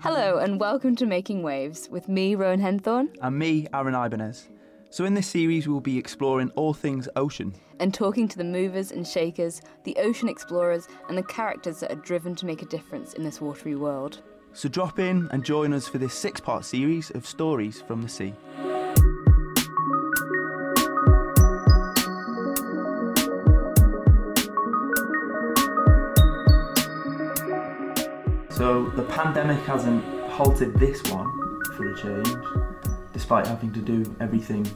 Hello and welcome to Making Waves with me, Rowan Henthorn. And me, Aaron Ibanez. So in this series we'll be exploring all things ocean. And talking to the movers and shakers, the ocean explorers and the characters that are driven to make a difference in this watery world. So drop in and join us for this 6-part series of stories from the sea. So the pandemic hasn't halted this one for a change, despite having to do everything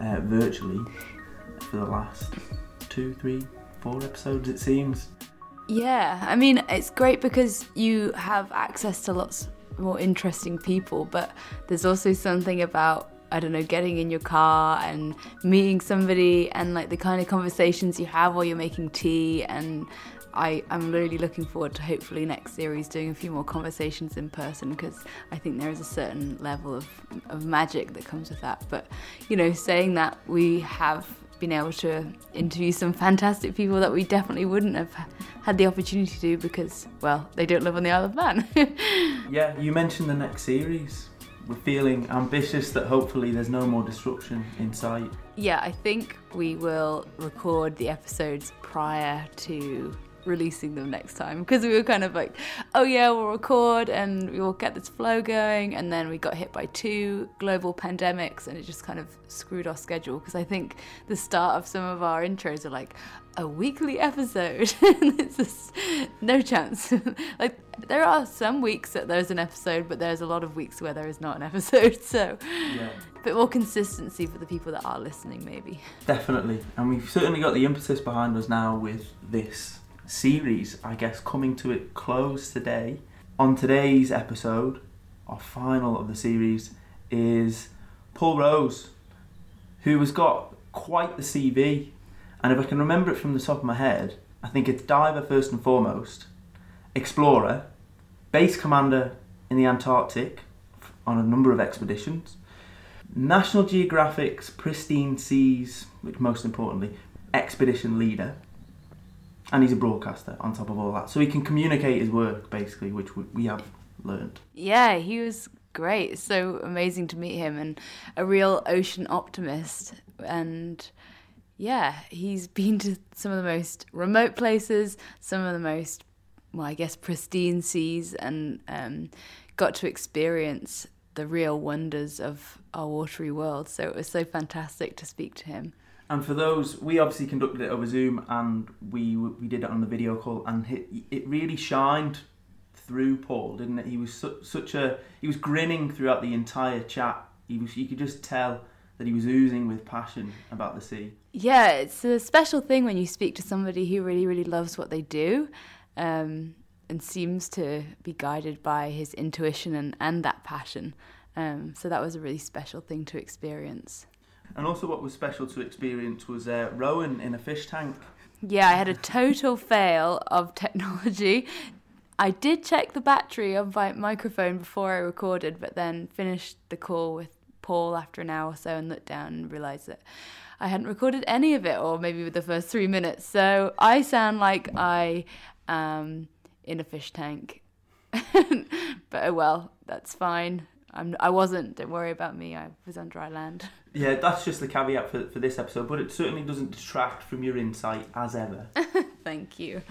virtually for the last 2, 3, 4 episodes, it seems. Yeah, I mean, it's great because you have access to lots more interesting people, but there's also something about, I don't know, getting in your car and meeting somebody and like the kind of conversations you have while you're making tea. And I'm really looking forward to hopefully next series doing a few more conversations in person, because I think there is a certain level of magic that comes with that. But, you know, saying that, we have been able to interview some fantastic people that we definitely wouldn't have had the opportunity to do because, well, they don't live on the Isle of Man. Yeah, you mentioned the next series. We're feeling ambitious that hopefully there's no more disruption in sight. Yeah, I think we will record the episodes prior to releasing them next time, because we were kind of like, oh yeah, we'll record and we'll get this flow going, and then we got hit by 2 global pandemics and it just kind of screwed our schedule, because I think the start of some of our intros are like a weekly episode and it's just no chance. Like, there are some weeks that there's an episode, but there's a lot of weeks where there is not an episode, so yeah. A bit more consistency for the people that are listening, maybe. Definitely, and we've certainly got the impetus behind us now with this series, I guess, coming to a close today. On today's episode, our final of the series, is Paul Rose, who has got quite the CV. And if I can remember it from the top of my head, I think it's diver first and foremost, explorer, base commander in the Antarctic on a number of expeditions, National Geographic's Pristine Seas, which most importantly, expedition leader. And he's a broadcaster on top of all that. So he can communicate his work, basically, which we have learned. Yeah, he was great. It's so amazing to meet him, and a real ocean optimist. And yeah, he's been to some of the most remote places, some of the most, well, I guess, pristine seas, and got to experience the real wonders of our watery world. So it was so fantastic to speak to him. And for those, we obviously conducted it over Zoom, and we did it on the video call, and it really shined through Paul, didn't it? He was he was grinning throughout the entire chat. You could just tell that he was oozing with passion about the sea. Yeah, it's a special thing when you speak to somebody who really, really loves what they do, and seems to be guided by his intuition and that passion. So that was a really special thing to experience. And also what was special to experience was Rowan in a fish tank. Yeah, I had a total fail of technology. I did check the battery of my microphone before I recorded, but then finished the call with Paul after an hour or so and looked down and realised that I hadn't recorded any of it, or maybe with the first 3 minutes. So I sound like I am in a fish tank. But oh well, that's fine. I wasn't, don't worry about me, I was on dry land. Yeah, that's just the caveat for this episode, but it certainly doesn't detract from your insight as ever. Thank you.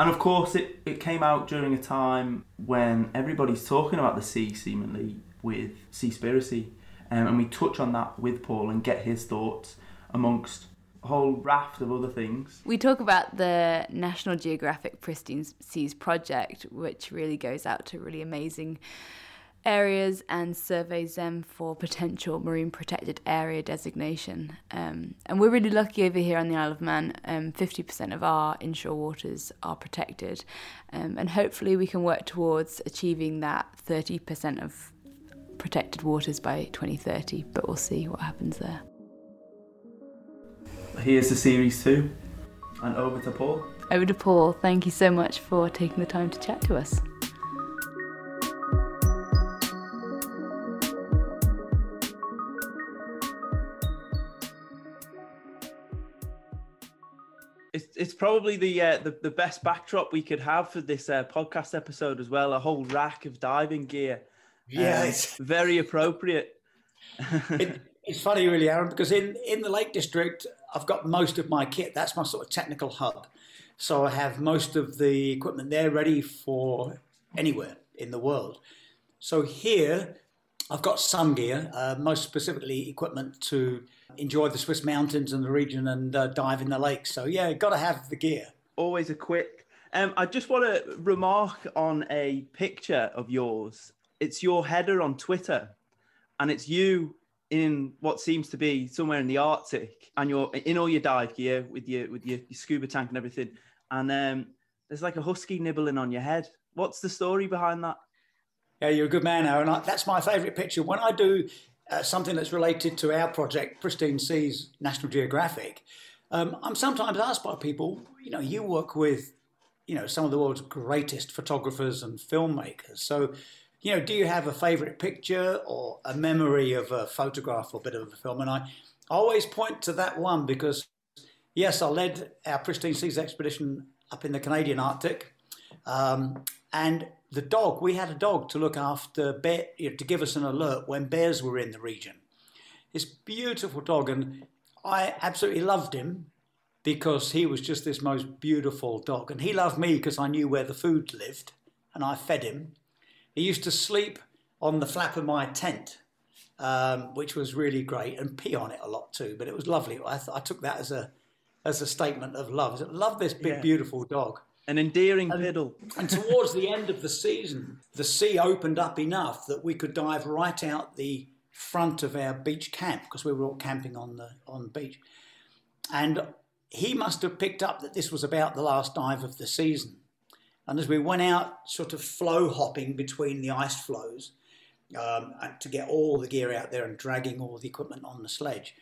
And of course, it came out during a time when everybody's talking about the sea, seemingly, with Seaspiracy. And we touch on that with Paul and get his thoughts amongst a whole raft of other things. We talk about the National Geographic Pristine Seas project, which really goes out to really amazing areas and surveys them for potential marine protected area designation. And we're really lucky over here on the Isle of Man. 50% of our inshore waters are protected, and hopefully we can work towards achieving that 30% of protected waters by 2030, but we'll see what happens there. Here's the series 2, and over to Paul. Over to Paul. Thank you so much for taking the time to chat to us. it's probably the best backdrop we could have for this podcast episode as well. A whole rack of diving gear. Yeah, it's very appropriate. It's funny, really, Aaron, because in the Lake District, I've got most of my kit. That's my sort of technical hub. So I have most of the equipment there ready for anywhere in the world. So here, I've got some gear, most specifically equipment to enjoy the Swiss mountains and the region and dive in the lake. So yeah, got to have the gear. Always equipped. I just want to remark on a picture of yours. It's your header on Twitter, and it's you in what seems to be somewhere in the Arctic, and you're in all your dive gear with your scuba tank and everything. And there's like a husky nibbling on your head. What's the story behind that? Yeah, you're a good man, Aaron. That's my favourite picture. When I do something that's related to our project, Pristine Seas, National Geographic, I'm sometimes asked by people, you work with, some of the world's greatest photographers and filmmakers. So, do you have a favourite picture or a memory of a photograph or a bit of a film? And I always point to that one because, yes, I led our Pristine Seas expedition up in the Canadian Arctic. And the dog, we had a dog to look after, to give us an alert when bears were in the region. This beautiful dog, and I absolutely loved him because he was just this most beautiful dog. And he loved me because I knew where the food lived and I fed him. He used to sleep on the flap of my tent, which was really great, and pee on it a lot too. But it was lovely. I took that as a statement of love. I love this big, beautiful dog. An endearing piddle. And towards the end of the season, the sea opened up enough that we could dive right out the front of our beach camp, because we were all camping on the beach. And he must have picked up that this was about the last dive of the season. And as we went out sort of flow hopping between the ice flows to get all the gear out there and dragging all the equipment on the sledge,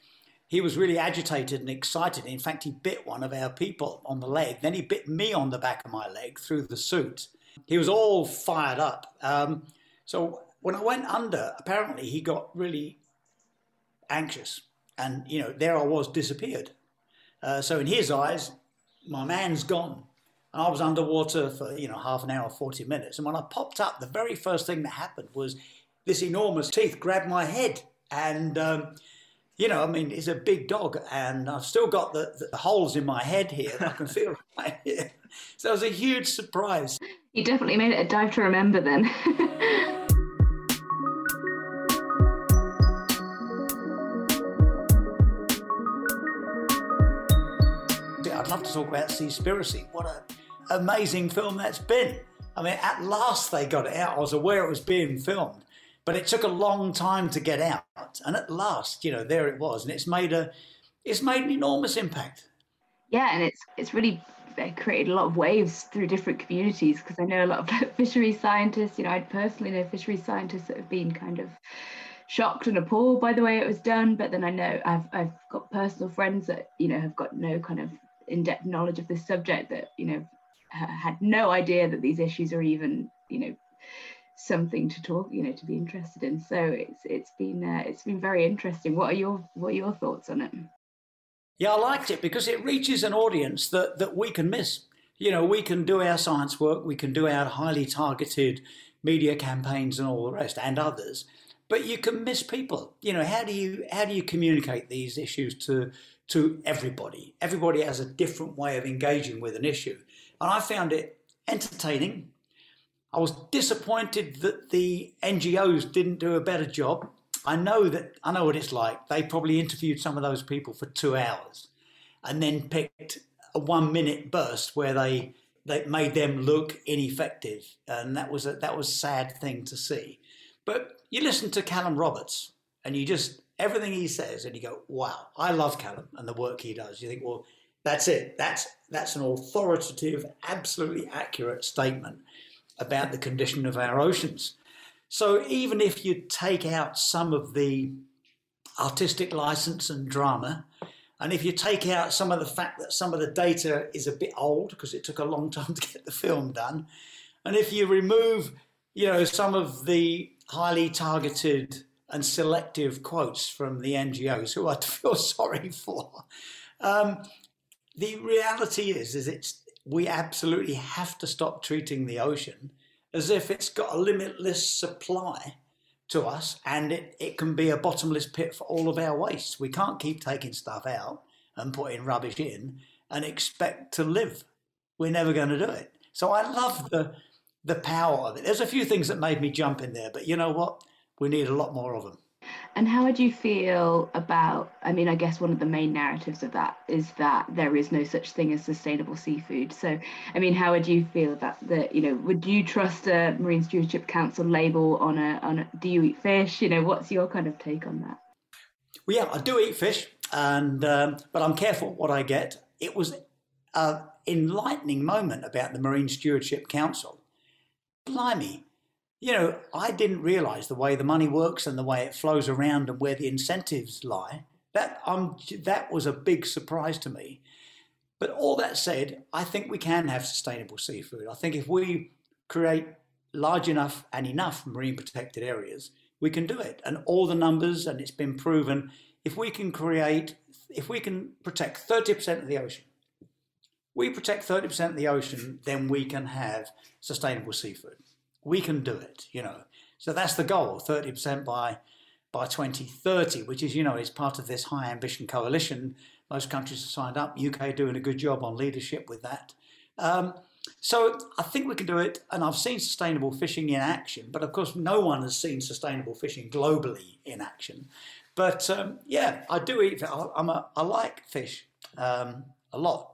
he was really agitated and excited. In fact, he bit one of our people on the leg. Then he bit me on the back of my leg through the suit. He was all fired up. So when I went under, apparently he got really anxious. And, there I was, disappeared. So in his eyes, my man's gone. And I was underwater for, half an hour, 40 minutes. And when I popped up, the very first thing that happened was this enormous teeth grabbed my head. And, it's a big dog. And I've still got the holes in my head here that I can feel right here. So it was a huge surprise. You definitely made it a dive to remember then. I'd love to talk about Seaspiracy. What a amazing film that's been. I mean, at last they got it out. I was aware it was being filmed, but it took a long time to get out. And at last, there it was. And it's made an enormous impact. Yeah, and it's really created a lot of waves through different communities, because I know a lot of fishery scientists, I personally know fishery scientists that have been kind of shocked and appalled by the way it was done. But then I know I've got personal friends that, have got no kind of in-depth knowledge of this subject that, had no idea that these issues are even, something to talk, to be interested in. So it's been very interesting. What are your thoughts on it? Yeah, I liked it because it reaches an audience that we can miss. We can do our science work, we can do our highly targeted media campaigns and all the rest and others, but you can miss people. How do you communicate these issues to everybody? Everybody has a different way of engaging with an issue. And I found it entertaining. I was disappointed that the NGOs didn't do a better job. I know what it's like. They probably interviewed some of those people for 2 hours and then picked a 1-minute burst where they made them look ineffective. And that was a sad thing to see. But you listen to Callum Roberts and you just, everything he says, and you go, wow, I love Callum and the work he does. You think, well, that's it. That's an authoritative, absolutely accurate statement about the condition of our oceans. So even if you take out some of the artistic license and drama, and if you take out some of the fact that some of the data is a bit old because it took a long time to get the film done, and if you remove, some of the highly targeted and selective quotes from the NGOs, who I feel sorry for. The reality is we absolutely have to stop treating the ocean as if it's got a limitless supply to us, and it can be a bottomless pit for all of our waste. We can't keep taking stuff out and putting rubbish in and expect to live. We're never going to do it. So I love the power of it. There's a few things that made me jump in there, but you know what? We need a lot more of them. And how would you feel about, I mean, I guess one of the main narratives of that is that there is no such thing as sustainable seafood. So, I mean, how would you feel about that? You know, would you trust a Marine Stewardship Council label on a do you eat fish? You know, what's your kind of take on that? Well, yeah, I do eat fish, and but I'm careful what I get. It was an enlightening moment about the Marine Stewardship Council. Blimey. You know, I didn't realise the way the money works and the way it flows around and where the incentives lie. That was a big surprise to me. But all that said, I think we can have sustainable seafood. I think if we create large enough and enough marine protected areas, we can do it. And all the numbers, and it's been proven, if we can protect 30% of the ocean, then we can have sustainable seafood. We can do it, you know. So that's the goal, 30% by 2030, which is, you know, is part of this High Ambition Coalition. Most countries have signed up. UK doing a good job on leadership with that. So I think we can do it. And I've seen sustainable fishing in action, but of course no one has seen sustainable fishing globally in action. But yeah, I do eat, I like fish a lot.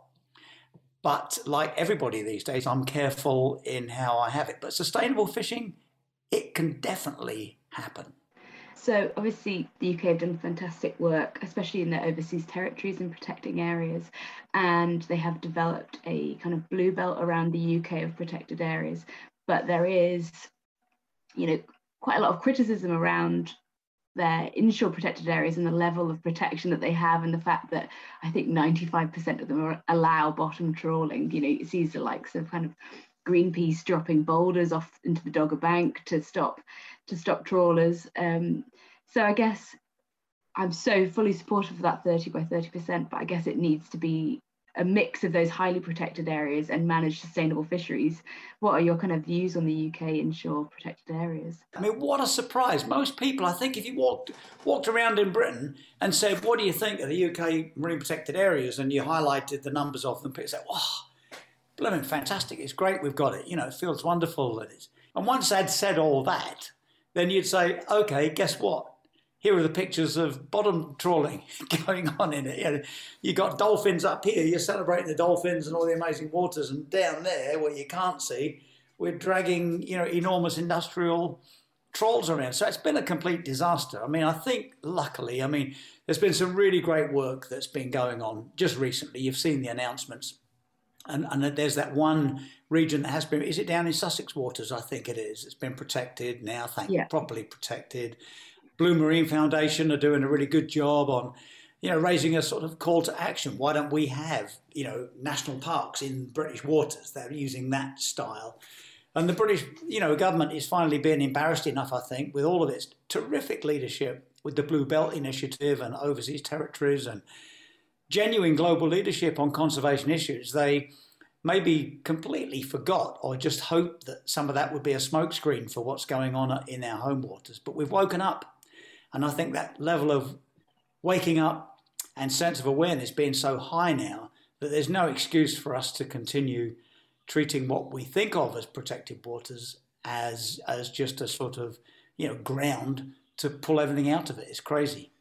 But like everybody these days, I'm careful in how I have it. But sustainable fishing, it can definitely happen. So obviously the UK have done fantastic work, especially in their overseas territories and protecting areas. And they have developed a kind of blue belt around the UK of protected areas. But there is, you know, quite a lot of criticism around their inshore protected areas and the level of protection that they have, and the fact that I think 95% of them allow bottom trawling. You know, it sees the likes of kind of Greenpeace dropping boulders off into the Dogger Bank to stop trawlers. So I guess I'm so fully supportive of that 30 by 30%, but I guess it needs to be a mix of those highly protected areas and manage sustainable fisheries. What are your kind of views on the UK inshore protected areas? I mean, what a surprise. Most people, I think if you walked around in Britain and said, what do you think of the UK marine protected areas? And you highlighted the numbers of them, people said, oh, blooming fantastic. It's great. We've got it. You know, it feels wonderful. And once I'd said all that, then you'd say, okay, guess what? Here are the pictures of bottom trawling going on in it. You know, you've got dolphins up here, you're celebrating the dolphins and all the amazing waters, and down there, where you can't see, we're dragging, you know, enormous industrial trawls around. So it's been a complete disaster. I mean, I think, luckily, I mean, there's been some really great work that's been going on just recently. You've seen the announcements. And there's that one region that has been, is it down in Sussex waters? I think it is. It's been protected now, properly protected. Blue Marine Foundation are doing a really good job on, you know, raising a sort of call to action. Why don't we have, you know, national parks in British waters? They're using that style. And the British, you know, government is finally being embarrassed enough, I think, with all of its terrific leadership with the Blue Belt Initiative and overseas territories and genuine global leadership on conservation issues. They maybe completely forgot or just hoped that some of that would be a smokescreen for what's going on in our home waters. But we've woken up. And I think that level of waking up and sense of awareness being so high now that there's no excuse for us to continue treating what we think of as protected waters as just a sort of, you know, ground to pull everything out of it. It's crazy.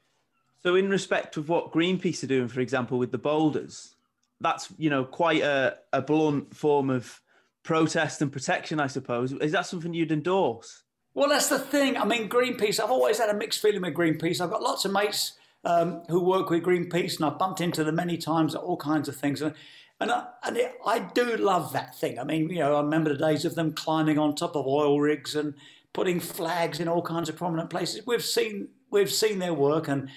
So in respect of what Greenpeace are doing, for example, with the boulders, that's, you know, quite a blunt form of protest and protection, I suppose. Is that something you'd endorse? Well, that's the thing. I mean, Greenpeace, I've always had a mixed feeling with Greenpeace. I've got lots of mates who work with Greenpeace, and I've bumped into them many times at all kinds of things. And I do love that thing. I mean, you know, I remember the days of them climbing on top of oil rigs and putting flags in all kinds of prominent places. We've seen their work, and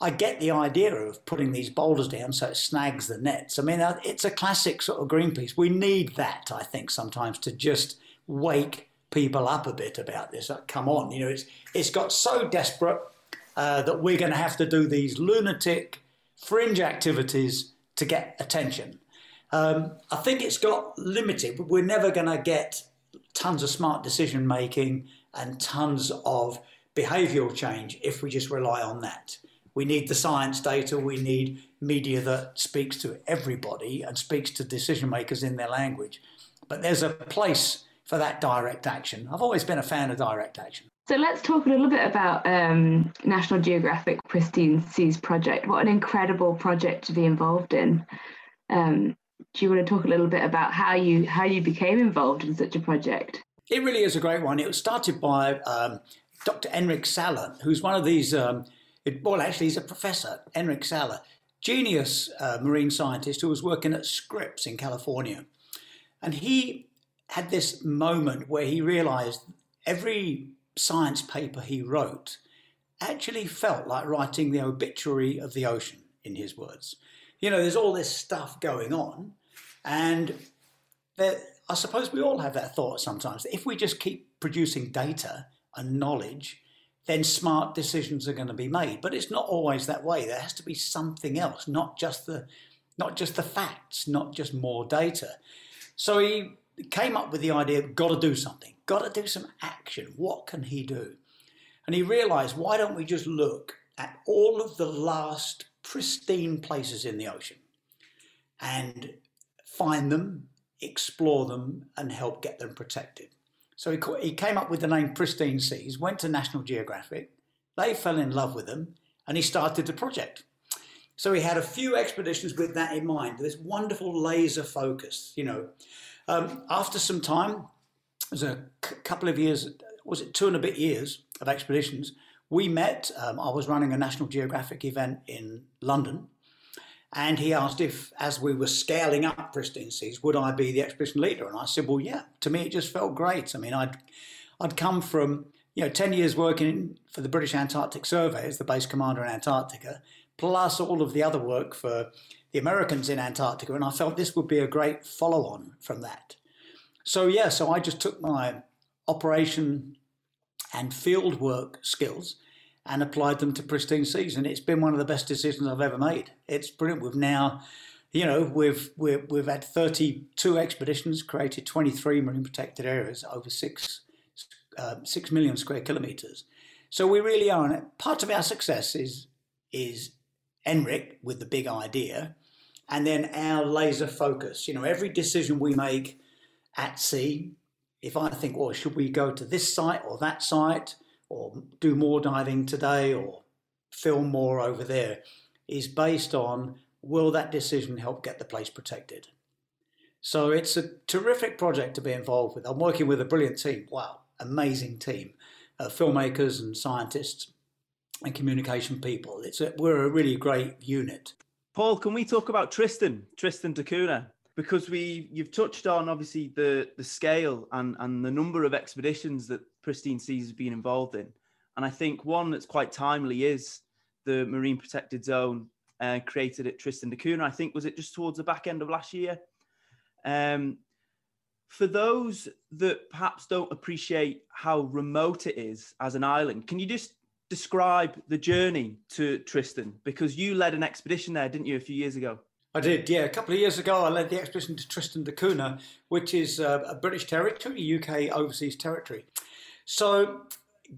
I get the idea of putting these boulders down so it snags the nets. I mean, it's a classic sort of Greenpeace. We need that, I think, sometimes to just wake people up a bit about this. Like, come on, you know, it's got so desperate that we're going to have to do these lunatic fringe activities to get attention. I think it's got limited, but we're never going to get tons of smart decision making and tons of behavioural change if we just rely on that. We need the science data, we need media that speaks to everybody and speaks to decision makers in their language. But there's a place for that direct action. I've always been a fan of direct action. So let's talk a little bit about National Geographic Pristine Seas project. What an incredible project to be involved in. Do you want to talk a little bit about how you became involved in such a project? It really is a great one. It was started by Dr. Enric Sala, who's one of these, well, actually, he's a professor, Enric Sala, genius marine scientist who was working at Scripps in California. And he had this moment where he realized every science paper he wrote actually felt like writing the obituary of the ocean, in his words. You know, there's all this stuff going on, and there, I suppose we all have that thought sometimes, that if we just keep producing data and knowledge, then smart decisions are going to be made. But it's not always that way. There has to be something else, not just the facts, not just more data. So he came up with the idea, got to do something, got to do some action. What can he do? And he realised, why don't we just look at all of the last pristine places in the ocean and find them, explore them, and help get them protected. So he came up with the name Pristine Seas, went to National Geographic, they fell in love with them, and he started the project. So he had a few expeditions with that in mind, this wonderful laser focus, you know. After some time, there's a couple of years, was it 2 and a bit years of expeditions, we met. I was running a National Geographic event in London, and he asked if, as we were scaling up Pristine Seas, would I be the expedition leader? And I said, well, yeah. To me, it just felt great. I mean, I'd come from, you know, 10 years working for the British Antarctic Survey as the base commander in Antarctica, plus all of the other work for the Americans in Antarctica, and I felt this would be a great follow-on from that. So, yeah, so I just took my operation and fieldwork skills and applied them to Pristine Seas, and it's been one of the best decisions I've ever made. It's brilliant. We've now, you know, we've had 32 expeditions, created 23 marine protected areas over 6 million square kilometres. So we really are, and part of our success is Enric with the big idea, and then our laser focus. You know, every decision we make at sea, if I think, well, should we go to this site or that site, or do more diving today, or film more over there, is based on, will that decision help get the place protected? So it's a terrific project to be involved with. I'm working with a brilliant team. Wow, amazing team of filmmakers and scientists and communication people. We're a really great unit. Paul, can we talk about Tristan da Cunha? Because you've touched on, obviously, the scale and the number of expeditions that Pristine Seas has been involved in. And I think one that's quite timely is the Marine Protected Zone created at Tristan da Cunha. I think, was it just towards the back end of last year? For those that perhaps don't appreciate how remote it is as an island, can you just describe the journey to Tristan? Because you led an expedition there, didn't you, a few years ago? I did, yeah. A couple of years ago, I led the expedition to Tristan da Cunha, which is a British territory, UK overseas territory. So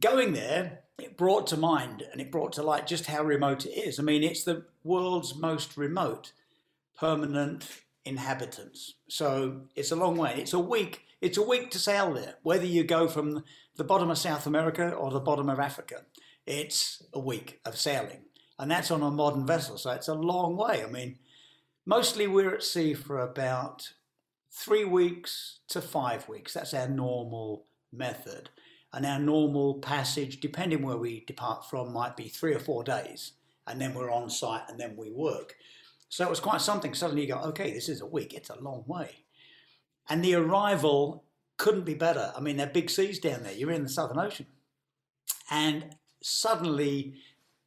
going there, it brought to mind and it brought to light just how remote it is. I mean, it's the world's most remote permanent inhabitants. So it's a long way. It's a week to sail there, whether you go from the bottom of South America or the bottom of Africa. It's a week of sailing, and that's on a modern vessel. So it's a long way. I mean, mostly we're at sea for about 3 weeks to 5 weeks. That's our normal method. And our normal passage, depending where we depart from, might be 3 or 4 days. And then we're on site and then we work. So it was quite something. Suddenly you go, okay, this is a week. It's a long way. And the arrival couldn't be better. I mean, there are big seas down there. You're in the Southern Ocean. And suddenly,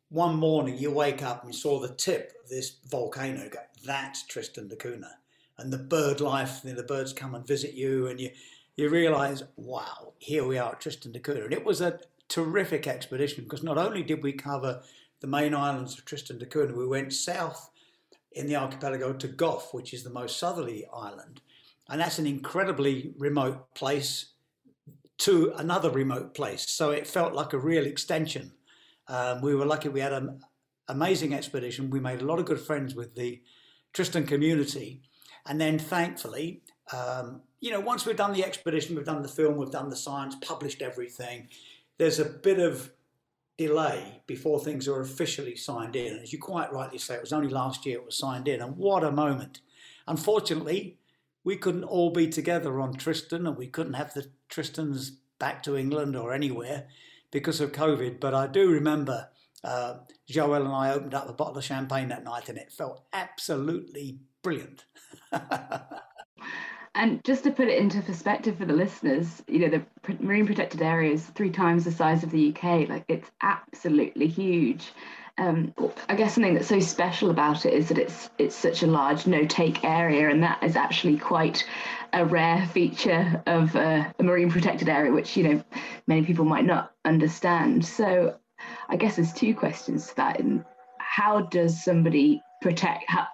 one morning you wake up and you saw the tip of this volcano. You go, that's Tristan da Cunha. And the bird life, the birds come and visit you, and you realise, wow, here we are at Tristan da Cunha. And it was a terrific expedition because not only did we cover the main islands of Tristan da Cunha, we went south in the archipelago to Gough, which is the most southerly island. And that's an incredibly remote place to another remote place. So it felt like a real extension. We were lucky, we had an amazing expedition. We made a lot of good friends with the Tristan community. And then thankfully, you know, once we've done the expedition, we've done the film, we've done the science, published everything, there's a bit of delay before things are officially signed in. And as you quite rightly say, it was only last year it was signed in, and what a moment. Unfortunately, we couldn't all be together on Tristan, and we couldn't have the Tristans back to England or anywhere because of COVID. But I do remember Joelle and I opened up a bottle of champagne that night, and it felt absolutely brilliant. And just to put it into perspective for the listeners, you know, the marine protected area is 3 times the size of the UK. Like, it's absolutely huge. I guess something that's so special about it is that it's such a large no-take area, and that is actually quite a rare feature of a marine protected area, which, you know, many people might not understand. So I guess there's 2 questions to that. How does somebody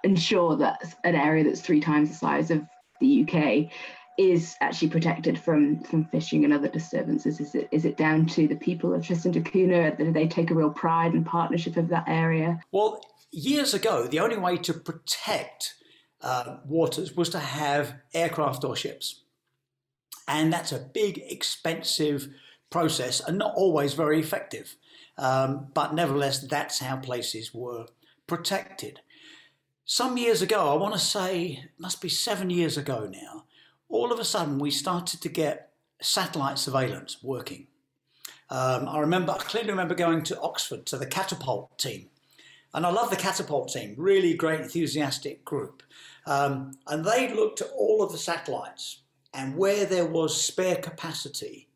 ensure that an area that's 3 times the size of the UK is actually protected from fishing and other disturbances? Is it down to the people of Tristan da Cunha? Do they take a real pride and partnership of that area? Well, years ago, the only way to protect waters was to have aircraft or ships. And that's a big, expensive process and not always very effective. But nevertheless, that's how places were protected. Some years ago, I want to say, must be 7 years ago now, all of a sudden we started to get satellite surveillance working. I clearly remember going to Oxford to the Catapult team. And I love the Catapult team, really great, enthusiastic group. And they looked at all of the satellites and where there was spare capacity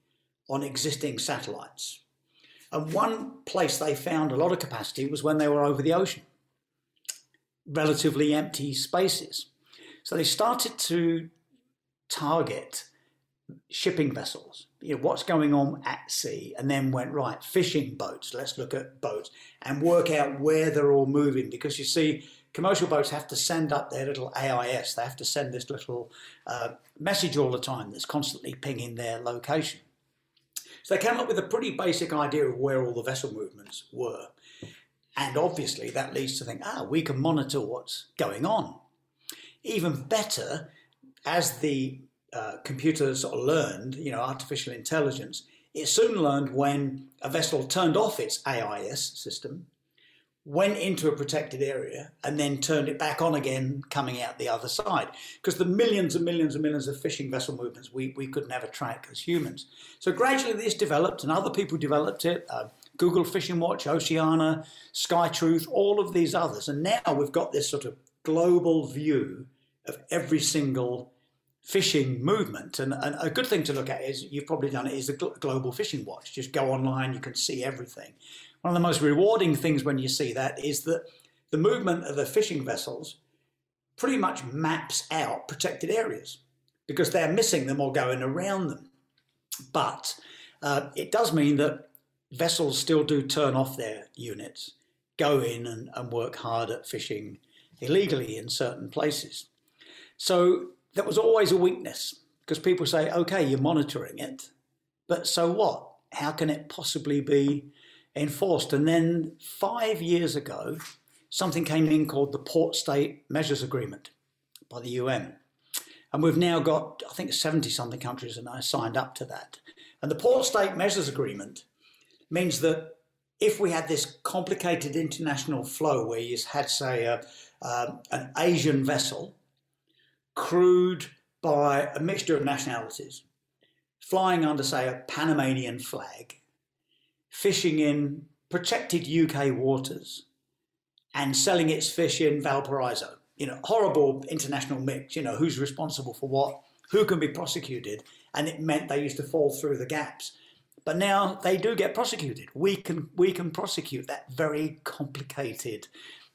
on existing satellites. And one place they found a lot of capacity was when they were over the ocean. Relatively empty spaces. So they started to target shipping vessels, you know, what's going on at sea, and then went, right, fishing boats, let's look at boats and work out where they're all moving, because you see commercial boats have to send up their little AIS, they have to send this little message all the time that's constantly pinging their location. So they came up with a pretty basic idea of where all the vessel movements were. And obviously that leads to think, we can monitor what's going on. Even better, as the computers sort of learned, you know, artificial intelligence, it soon learned when a vessel turned off its AIS system, went into a protected area, and then turned it back on again coming out the other side. Because the millions and millions and millions of fishing vessel movements we could never track as humans. So gradually this developed, and other people developed it. Google Fishing Watch, Oceana, SkyTruth, all of these others. And now we've got this sort of global view of every single fishing movement. And a good thing to look at is, you've probably done it, is the Global Fishing Watch. Just go online, you can see everything. One of the most rewarding things when you see that is that the movement of the fishing vessels pretty much maps out protected areas because they're missing them or going around them. But it does mean that vessels still do turn off their units, go in and work hard at fishing illegally in certain places. So that was always a weakness, because people say, okay, you're monitoring it, but so what? How can it possibly be enforced? And then 5 years ago, something came in called the Port State Measures Agreement by the UN. And we've now got, I think, 70-something countries and I signed up to that. And the Port State Measures Agreement means that if we had this complicated international flow where you had, say, an Asian vessel crewed by a mixture of nationalities, flying under, say, a Panamanian flag, fishing in protected UK waters and selling its fish in Valparaiso, you know, horrible international mix, you know, who's responsible for what, who can be prosecuted, and it meant they used to fall through the gaps. But now they do get prosecuted. We can prosecute that very complicated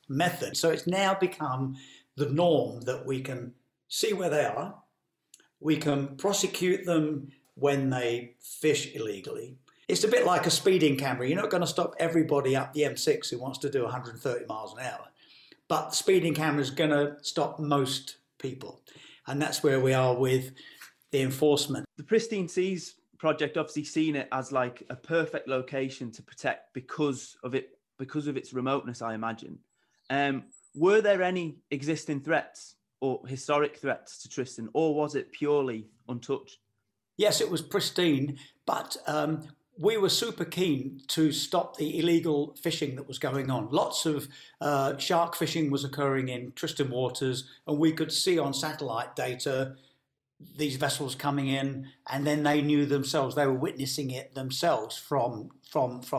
method. So it's now become the norm that we can see where they are. We can prosecute them when they fish illegally. It's a bit like a speeding camera. You're not going to stop everybody up the M6 who wants to do 130 miles an hour. but the speeding camera is going to stop most people. And that's where we are with the enforcement. The Pristine Seas project obviously seen it as like a perfect location to protect because of its remoteness, I imagine. Were there any existing threats or historic threats to Tristan, or was it purely untouched? Yes, it was pristine, but we were super keen to stop the illegal fishing that was going on. Lots of shark fishing was occurring in Tristan waters, and we could see on satellite data these vessels coming in, and then they knew themselves, they were witnessing it themselves from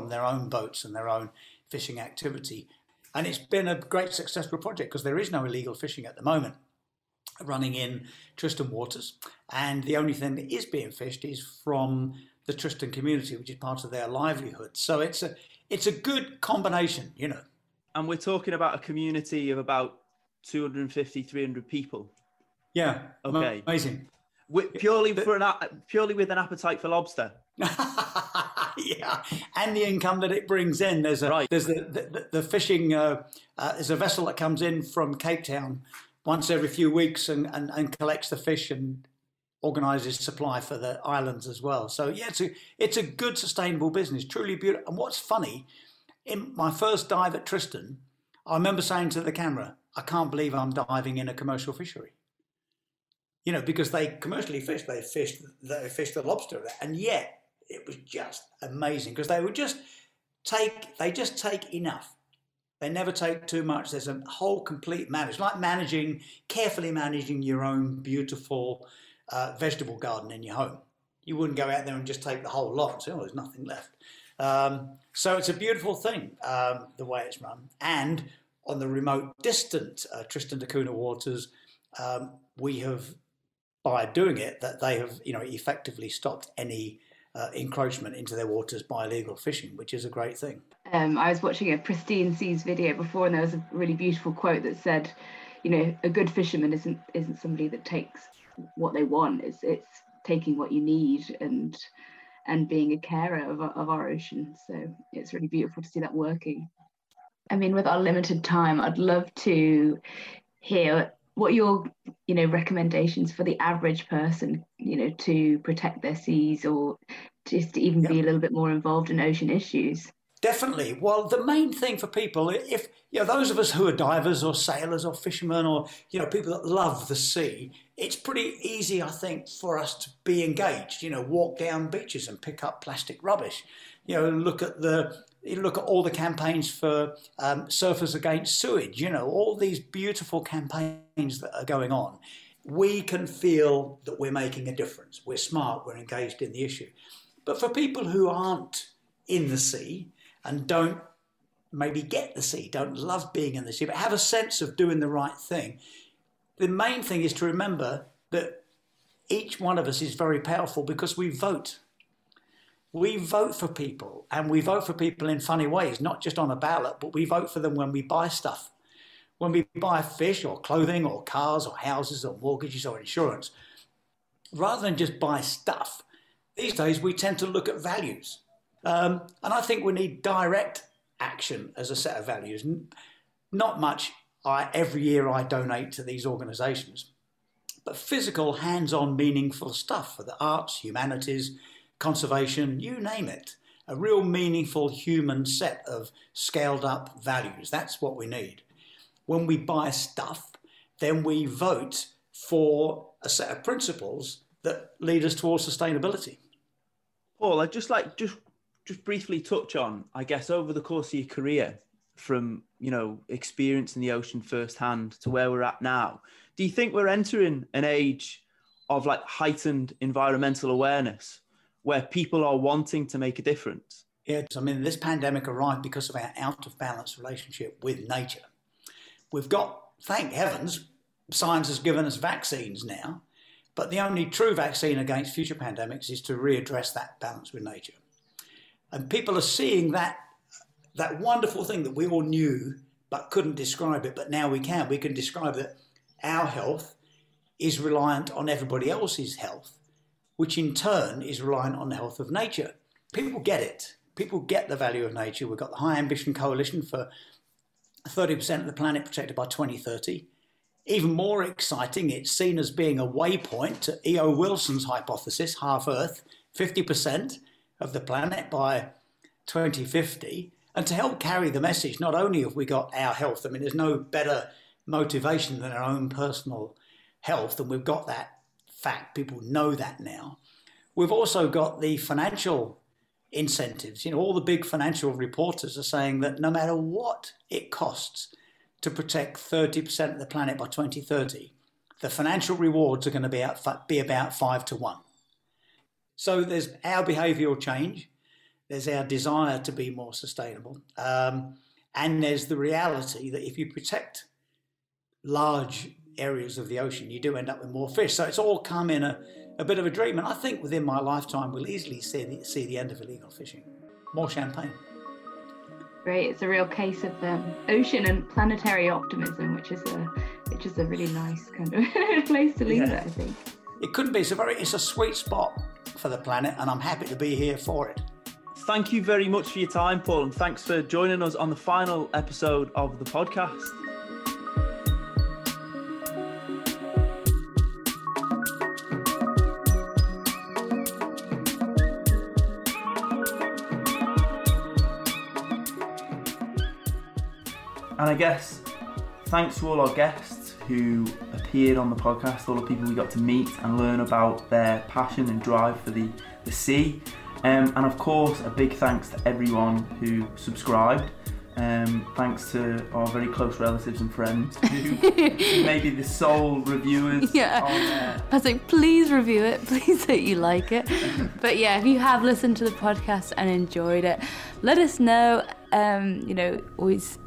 their own boats and their own fishing activity. And it's been a great successful project because there is no illegal fishing at the moment running in Tristan waters. And the only thing that is being fished is from the Tristan community, which is part of their livelihood. So it's a good combination, you know. And we're talking about a community of about 250, 300 people. Yeah. Okay. Amazing. Purely with an appetite for lobster. Yeah, and the income that it brings in. There's a right. there's the fishing. There's a vessel that comes in from Cape Town once every few weeks and collects the fish and organises supply for the islands as well. So yeah, it's a good sustainable business, truly beautiful. And what's funny, in my first dive at Tristan, I remember saying to the camera, "I can't believe I'm diving in a commercial fishery." You know, because they commercially fish, they fish the lobster, and yet it was just amazing because they would just take enough. They never take too much. There's a whole complete manage, like carefully managing your own beautiful vegetable garden in your home. You wouldn't go out there and just take the whole lot and say, "Oh, there's nothing left." So it's a beautiful thing the way it's run, and on the remote, distant Tristan da Cunha waters, we have. By doing it, that they have, you know, effectively stopped any encroachment into their waters by illegal fishing, which is a great thing. I was watching a Pristine Seas video before, and there was a really beautiful quote that said, "You know, a good fisherman isn't somebody that takes what they want. It's taking what you need and being a carer of our ocean." So it's really beautiful to see that working. I mean, with our limited time, I'd love to hear what are your, you know, recommendations for the average person, you know, to protect their seas or just to even be a little bit more involved in ocean issues? Definitely. Well, the main thing for people, if, you know, those of us who are divers or sailors or fishermen or, you know, people that love the sea, it's pretty easy, I think, for us to be engaged, you know, walk down beaches and pick up plastic rubbish, you know, look at all the campaigns for Surfers Against Sewage, you know, all these beautiful campaigns that are going on. We can feel that we're making a difference. We're smart, we're engaged in the issue. But for people who aren't in the sea and don't maybe get the sea, don't love being in the sea, but have a sense of doing the right thing, the main thing is to remember that each one of us is very powerful because we vote. We vote for people, and we vote for people in funny ways, not just on a ballot, but we vote for them when we buy stuff. When we buy fish or clothing or cars or houses or mortgages or insurance, rather than just buy stuff, these days we tend to look at values. And I think we need direct action as a set of values. Not much. Every year I donate to these organisations, but physical, hands-on, meaningful stuff for the arts, humanities, conservation, you name it, a real meaningful human set of scaled up values. That's what we need. When we buy stuff, then we vote for a set of principles that lead us towards sustainability. Paul, I'd just like just briefly touch on, I guess, over the course of your career, from, you know, experiencing the ocean firsthand to where we're at now, do you think we're entering an age of like heightened environmental awareness, where people are wanting to make a difference? Yes, I mean, this pandemic arrived because of our out-of-balance relationship with nature. We've got, thank heavens, science has given us vaccines now, but the only true vaccine against future pandemics is to readdress that balance with nature. And people are seeing that wonderful thing that we all knew but couldn't describe it, but now we can. We can describe that our health is reliant on everybody else's health, which in turn is reliant on the health of nature. People get it. People get the value of nature. We've got the High Ambition Coalition for 30% of the planet protected by 2030. Even more exciting, it's seen as being a waypoint to E.O. Wilson's hypothesis, half Earth, 50% of the planet by 2050. And to help carry the message, not only have we got our health, I mean, there's no better motivation than our own personal health, and we've got that fact, people know that now. We've also got the financial incentives. You know, all the big financial reporters are saying that no matter what it costs to protect 30% of the planet by 2030, the financial rewards are going to be about 5 to 1. So there's our behavioural change, there's our desire to be more sustainable, and there's the reality that if you protect large areas of the ocean, you do end up with more fish. So it's all come in a bit of a dream, and I think within my lifetime we'll easily see the end of illegal fishing. More champagne. Great, it's a real case of ocean and planetary optimism, which is a really nice kind of place to leave it, I think. It couldn't be. It's a sweet spot for the planet, and I'm happy to be here for it. Thank you very much for your time, Paul, and thanks for joining us on the final episode of the podcast. And I guess thanks to all our guests who appeared on the podcast, all the people we got to meet and learn about their passion and drive for the sea. And of course, a big thanks to everyone who subscribed. Thanks to our very close relatives and friends who may be the sole reviewers. Yeah, I was like, please review it, please that you like it. But yeah, if you have listened to the podcast and enjoyed it, let us know. Always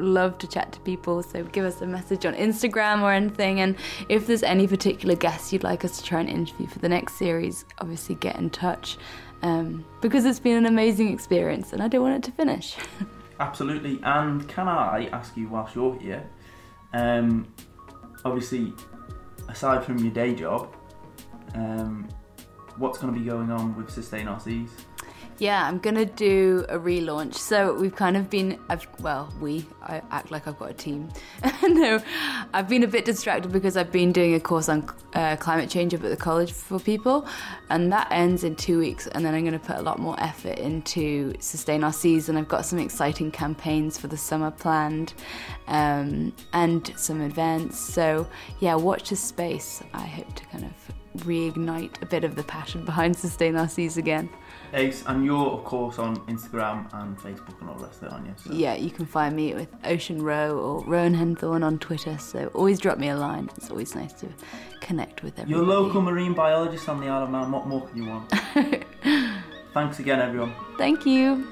love to chat to people, so give us a message on Instagram or anything, and if there's any particular guests you'd like us to try and interview for the next series, obviously get in touch, because it's been an amazing experience and I don't want it to finish. Absolutely. And can I ask you, whilst you're here, obviously aside from your day job, what's going to be going on with Sustain Our Seas? Yeah, I'm going to do a relaunch. So we've kind of been, I act like I've got a team. No, I've been a bit distracted because I've been doing a course on climate change up at the college for people, and that ends in 2 weeks, and then I'm going to put a lot more effort into Sustain Our Seas, and I've got some exciting campaigns for the summer planned, and some events. So yeah, watch this space. I hope to kind of reignite a bit of the passion behind Sustain Our Seas again. Ace, and you're of course on Instagram and Facebook and all the rest of it, aren't you? So. Yeah, you can find me with Ocean Row or Rowan Henthorn on Twitter, so always drop me a line. It's always nice to connect with everybody. Your local marine biologist on the Isle of Man, what more can you want? Thanks again, everyone. Thank you.